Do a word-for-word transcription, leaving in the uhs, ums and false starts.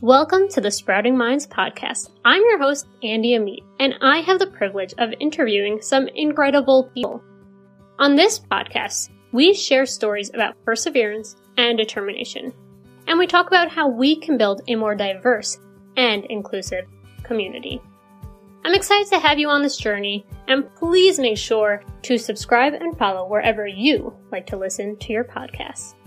Welcome to the Sprouting Minds podcast. I'm your host, Andy Amit, and I have the privilege of interviewing some incredible people. On this podcast, we share stories about perseverance and determination, and we talk about how we can build a more diverse and inclusive community. I'm excited to have you on this journey, and please make sure to subscribe and follow wherever you like to listen to your podcasts.